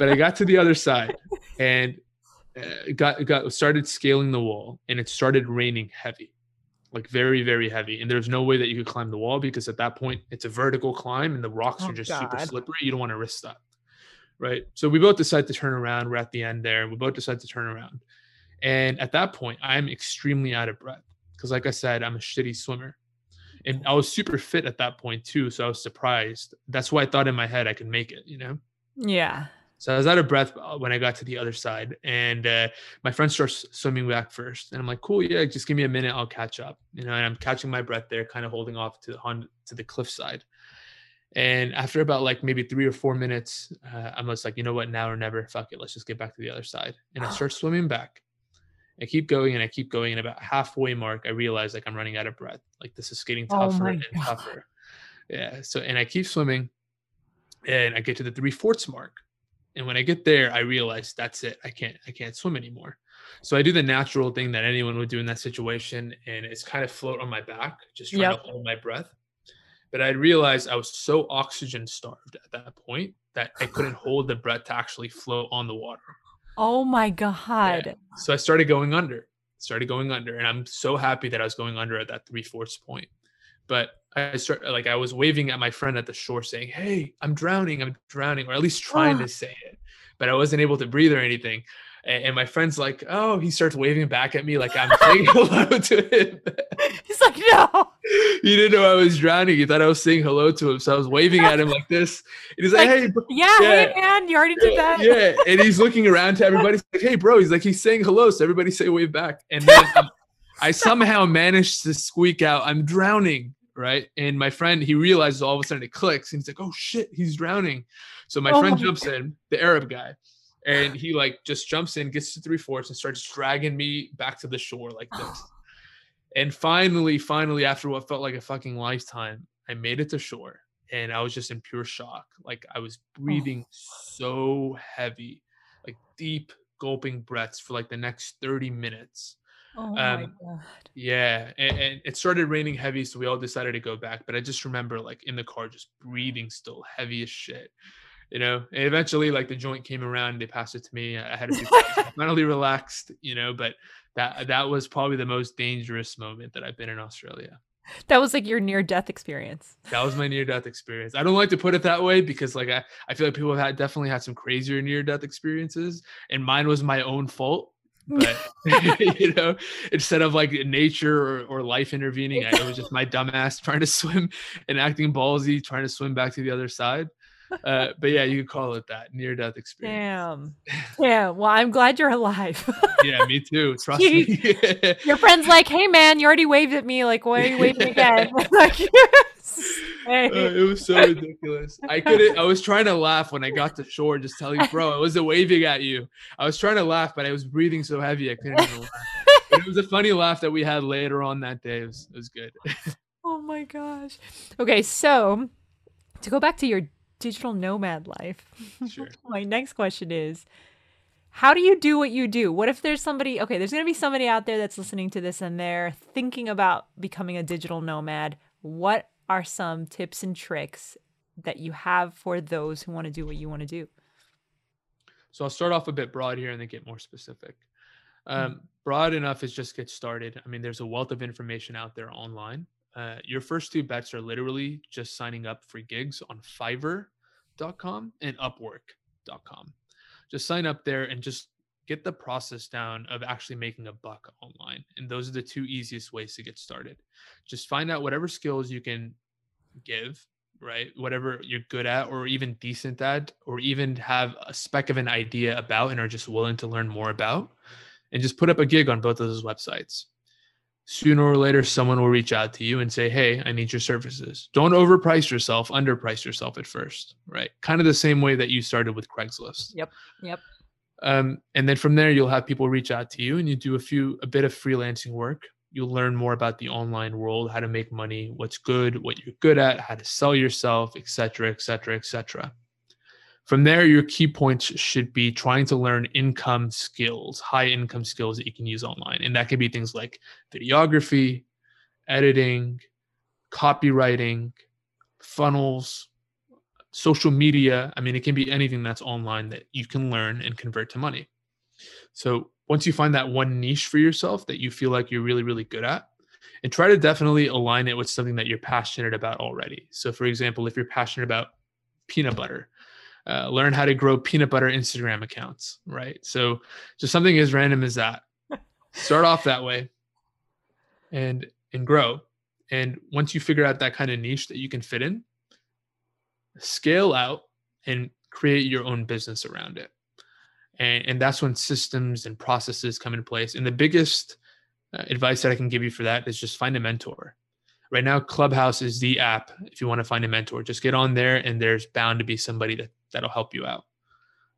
I got to the other side and started scaling the wall, and it started raining heavy, like very, very heavy. And there's no way that you could climb the wall because at that point it's a vertical climb and the rocks are just super slippery. You don't want to risk that. Right. So we both decided to turn around. We're at the end there. We both decided to turn around. And at that point I'm extremely out of breath because like I said, I'm a shitty swimmer. And I was super fit at that point too. So I was surprised. That's why I thought in my head I could make it, Yeah. So I was out of breath when I got to the other side. And my friend starts swimming back first. And I'm like, cool, yeah, just give me a minute. I'll catch up. And I'm catching my breath there, kind of holding off to the cliffside. And after about like maybe 3 or 4 minutes, I'm just like, you know what, now or never. Fuck it. Let's just get back to the other side. And I start swimming back. I keep going and I keep going. And about halfway mark, I realize like I'm running out of breath. Like this is getting tougher and tougher. Yeah. So, and I keep swimming and I get to the 3/4 mark. And when I get there, I realize that's it. I can't swim anymore. So I do the natural thing that anyone would do in that situation. And it's kind of float on my back, just trying to hold my breath. But I realized I was so oxygen starved at that point that I couldn't hold the breath to actually float on the water. Oh my God. Yeah. So I started going under and I'm so happy that I was going under at that 3/4 point. But I was waving at my friend at the shore saying, hey, I'm drowning, or at least trying to say it, but I wasn't able to breathe or anything. And my friend's like, oh, he starts waving back at me. Like I'm saying hello to him. He's like, no, he didn't know I was drowning. He thought I was saying hello to him. So I was waving at him like this. And he's like, hey, bro. Hey man, you already did that. Yeah. And he's looking around to everybody. He's like, hey bro. He's like, he's saying hello. So everybody say wave back. And then I somehow managed to squeak out, I'm drowning. Right. And my friend, he realizes all of a sudden it clicks and he's like, oh shit, he's drowning. So my friend jumps in, the Arab guy. And he like just jumps in, gets to 3/4 and starts dragging me back to the shore like this. And finally, after what felt like a fucking lifetime, I made it to shore and I was just in pure shock. Like I was breathing so heavy, like deep gulping breaths for like the next 30 minutes. Oh my God. Yeah. And it started raining heavy. So we all decided to go back. But I just remember like in the car, just breathing still heavy as shit. And eventually like the joint came around, they passed it to me. I had a few finally relaxed, but that was probably the most dangerous moment that I've been in Australia. That was like your near-death experience. That was my near-death experience. I don't like to put it that way because like I feel like people have definitely had some crazier near-death experiences, and mine was my own fault. But you know, instead of like nature or life intervening, it was just my dumbass trying to swim and acting ballsy, trying to swim back to the other side. But yeah, you could call it that, near-death experience. Damn. Yeah. Well, I'm glad you're alive. Yeah, me too. Trust me. Your friend's like, "Hey, man, you already waved at me. Like, why are you waving again?" Like, yes. Hey. It was so ridiculous. I was trying to laugh when I got to shore, just telling, "Bro, I wasn't waving at you." I was trying to laugh, but I was breathing so heavy I couldn't even laugh. But it was a funny laugh that we had later on that day. It was good. Oh my gosh. Okay, so to go back to your digital nomad life. Sure. My next question is, how do you do what you do? What if there's somebody, okay, there's going to be somebody out there that's listening to this and they're thinking about becoming a digital nomad. What are some tips and tricks that you have for those who want to do what you want to do? So I'll start off a bit broad here and then get more specific. Broad enough is just get started. I mean, there's a wealth of information out there online. Your first two bets are literally just signing up for gigs on Fiverr.com and Upwork.com. Just sign up there and just get the process down of actually making a buck online. And those are the two easiest ways to get started. Just find out whatever skills you can give, right? Whatever you're good at or even decent at, or even have a speck of an idea about and are just willing to learn more about, and just put up a gig on both of those websites. Sooner or later, someone will reach out to you and say, "Hey, I need your services." Don't overprice yourself, underprice yourself at first, right? Kind of the same way that you started with Craigslist. Yep. And then from there, you'll have people reach out to you and you do a bit of freelancing work. You'll learn more about the online world, how to make money, what's good, what you're good at, how to sell yourself, et cetera, et cetera, et cetera. From there, your key points should be trying to learn income skills, high income skills that you can use online. And that could be things like videography, editing, copywriting, funnels, social media. I mean, it can be anything that's online that you can learn and convert to money. So once you find that one niche for yourself that you feel like you're really, really good at, and try to definitely align it with something that you're passionate about already. So for example, if you're passionate about peanut butter, learn how to grow peanut butter Instagram accounts, right? So just something as random as that. Start off that way and grow. And once you figure out that kind of niche that you can fit in, scale out and create your own business around it. And that's when systems and processes come into place. And the biggest advice that I can give you for that is just find a mentor. Right now, Clubhouse is the app. If you want to find a mentor, just get on there and there's bound to be somebody that'll help you out.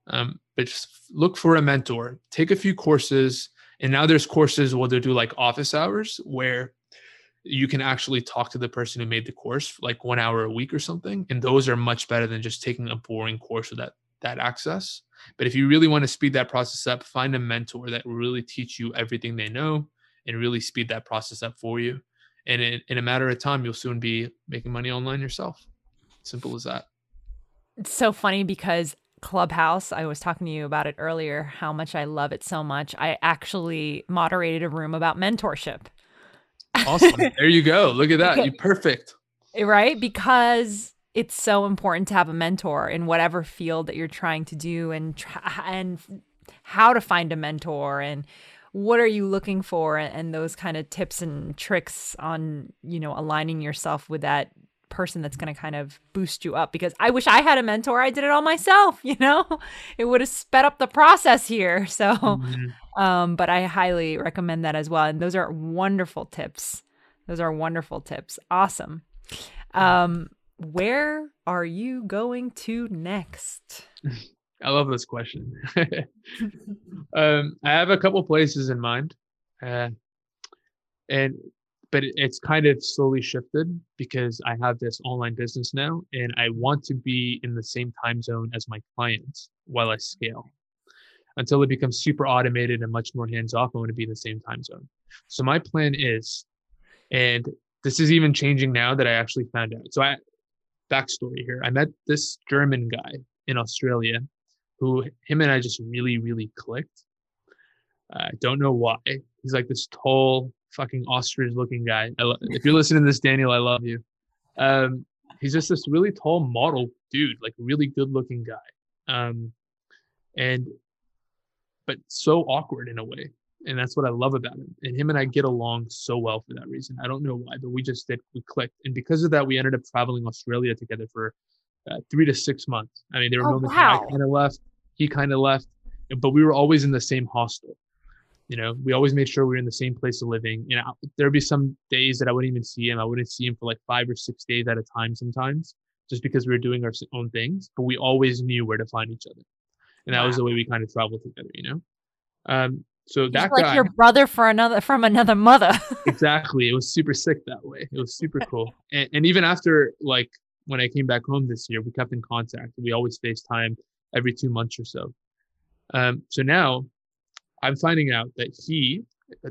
But just look for a mentor, take a few courses. And now there's courses where they'll do like office hours where you can actually talk to the person who made the course, like 1 hour a week or something. And those are much better than just taking a boring course with that access. But if you really want to speed that process up, find a mentor that will really teach you everything they know and really speed that process up for you. And in a matter of time, you'll soon be making money online yourself. Simple as that. It's so funny because Clubhouse, I was talking to you about it earlier, how much I love it so much. I actually moderated a room about mentorship. Awesome. There you go. Look at that. Okay. You're perfect. Right? Because it's so important to have a mentor in whatever field that you're trying to do and how to find a mentor and what are you looking for, and those kind of tips and tricks on, you know, aligning yourself with that person that's going to kind of boost you up. Because I wish I had a mentor. I did it all myself, you know, it would have sped up the process here. So, but I highly recommend that as well. And those are wonderful tips. Awesome. Where are you going to next? I love this question. I have a couple places in mind, but it's kind of slowly shifted because I have this online business now, and I want to be in the same time zone as my clients while I scale. Until it becomes super automated and much more hands-off, I want to be in the same time zone. So my plan is, and this is even changing now that I actually found out. So backstory here, I met this German guy in Australia, who him and I just really, really clicked. I don't know why. He's like this tall, fucking ostrich-looking guy. If you're listening to this, Daniel, I love you. He's just this really tall model dude, like really good-looking guy, but so awkward in a way. And that's what I love about him. And him and I get along so well for that reason. I don't know why, but we just did. We clicked. And because of that, we ended up traveling Australia together for 3 to 6 months. I mean, there were moments where I kind of left, he kind of left, but we were always in the same hostel. You know, we always made sure we were in the same place of living. You know, there'd be some days that I wouldn't even see him. I wouldn't see him for like 5 or 6 days at a time sometimes, just because we were doing our own things, but we always knew where to find each other. And that was the way we kind of traveled together, you know? So that just like guy, your brother from another mother. Exactly. It was super sick that way. It was super cool. And even after, like, when I came back home this year, we kept in contact. We always FaceTime every 2 months or so. So now I'm finding out that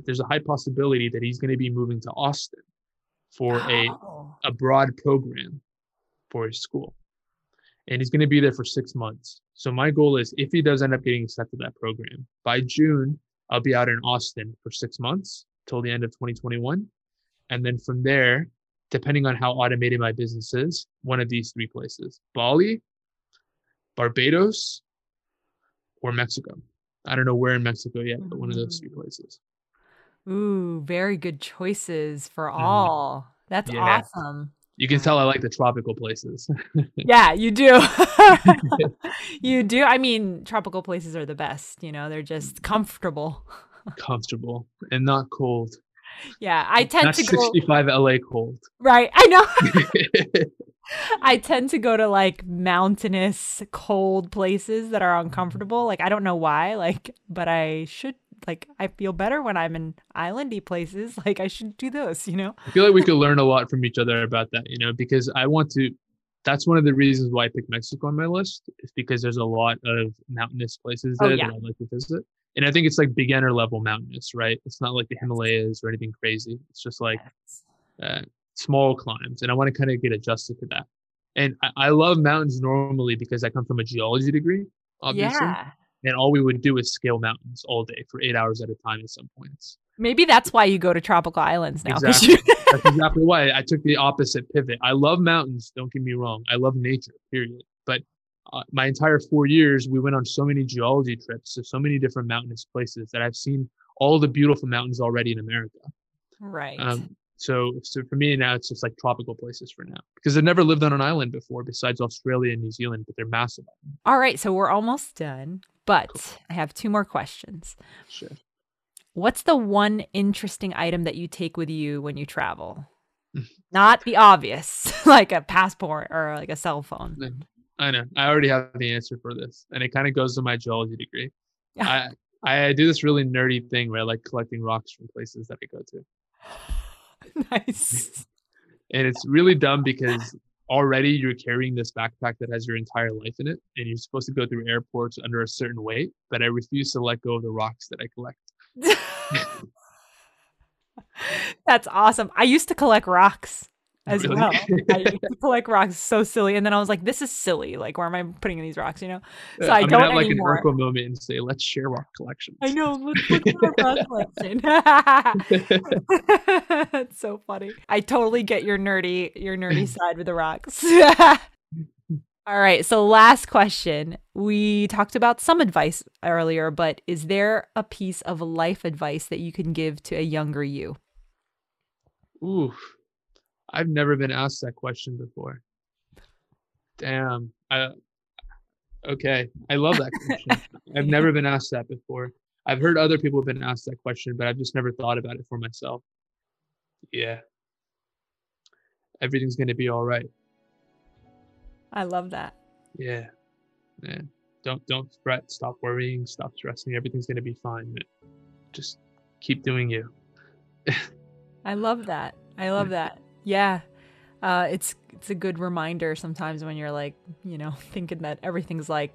there's a high possibility that he's going to be moving to Austin for a broad program for his school. And he's going to be there for 6 months. So my goal is, if he does end up getting accepted to that program, by June, I'll be out in Austin for 6 months till the end of 2021. And then from there, depending on how automated my business is, one of these three places: Bali, Barbados, or Mexico. I don't know where in Mexico yet, but one of those three places. Ooh, very good choices for all. That's awesome. You can tell I like the tropical places. Yeah, you do. You do. I mean, tropical places are the best. You know, they're just comfortable. Comfortable and not cold. Yeah, I tend not to 65 go... LA cold. Right, I know. I tend to go to like mountainous, cold places that are uncomfortable. Like, I don't know why, like, but I should. Like, I feel better when I'm in islandy places. Like, I should do those, you know? I feel like we could learn a lot from each other about that, you know, because that's one of the reasons why I picked Mexico on my list, is because there's a lot of mountainous places there that I'd like to visit. And I think it's like beginner level mountainous, right? It's not like the Himalayas or anything crazy. It's just like small climbs. And I want to kind of get adjusted to that. And I love mountains normally because I come from a geology degree, obviously. Yeah. And all we would do is scale mountains all day for 8 hours at a time at some points. Maybe that's why you go to tropical islands now. Exactly. That's exactly why I took the opposite pivot. I love mountains. Don't get me wrong. I love nature, period. But my entire 4 years, we went on so many geology trips to so many different mountainous places that I've seen all the beautiful mountains already in America. Right. So for me now, it's just like tropical places for now, because I've never lived on an island before besides Australia and New Zealand, but they're massive. All right. So we're almost done. But cool. I have 2 more questions. Sure. What's the one interesting item that you take with you when you travel? Not the obvious, like a passport or like a cell phone. I know. I already have the answer for this. And it kind of goes to my geology degree. I do this really nerdy thing where I like collecting rocks from places that I go to. Nice. And it's really dumb because already you're carrying this backpack that has your entire life in it, and you're supposed to go through airports under a certain weight, but I refuse to let go of the rocks that I collect. That's awesome. I used to collect rocks as well. I used to collect rocks, so silly. And then I was like, this is silly. Like, where am I putting in these rocks, you know? So I don't have like an Urkel moment and say, let's share rock collections. I know. Let's look at our rock collection. That's so funny. I totally get your nerdy side with the rocks. All right. So last question. We talked about some advice earlier, but is there a piece of life advice that you can give to a younger you? Oof. I've never been asked that question before. Damn. Okay. I love that question. I've never been asked that before. I've heard other people have been asked that question, but I've just never thought about it for myself. Yeah. Everything's going to be all right. I love that. Yeah. Man. Don't fret. Stop worrying. Stop stressing. Everything's going to be fine. Just keep doing you. I love that. I love that. Yeah. It's a good reminder sometimes when you're like, you know, thinking that everything's like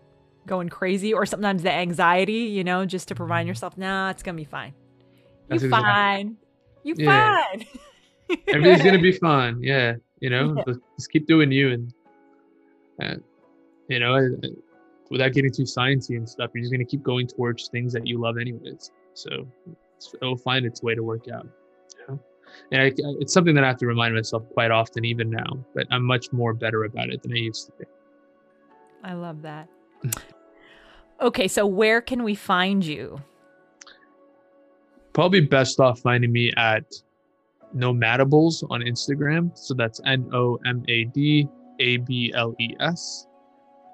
going crazy, or sometimes the anxiety, you know, just to remind yourself, nah, it's going to be fine. You're fine. Everything's going to be fine. Yeah. You know, just keep doing you. And you know, without getting too sciencey and stuff, you're just going to keep going towards things that you love anyways. So it'll find its way to work out. And it's something that I have to remind myself quite often, even now, but I'm much more better about it than I used to be. I love that. Okay, so where can we find you? Probably best off finding me at Nomadables on Instagram. So that's NOMADABLES.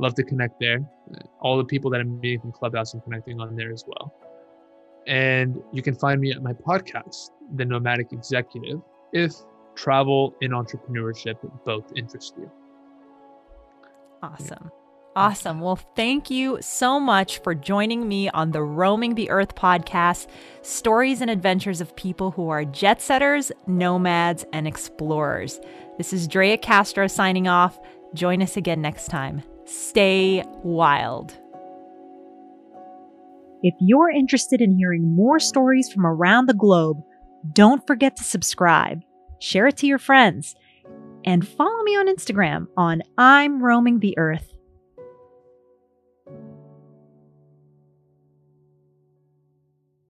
Love to connect there. All the people that I'm meeting from Clubhouse and connecting on there as well. And you can find me at my podcast, The Nomadic Executive, if travel and entrepreneurship both interest you. Awesome. Yeah. Awesome. Well, thank you so much for joining me on the Roaming the Earth podcast, stories and adventures of people who are jet setters, nomads, and explorers. This is Drea Castro signing off. Join us again next time. Stay wild. If you're interested in hearing more stories from around the globe, don't forget to subscribe, share it to your friends, and follow me on Instagram on I'm Roaming the Earth.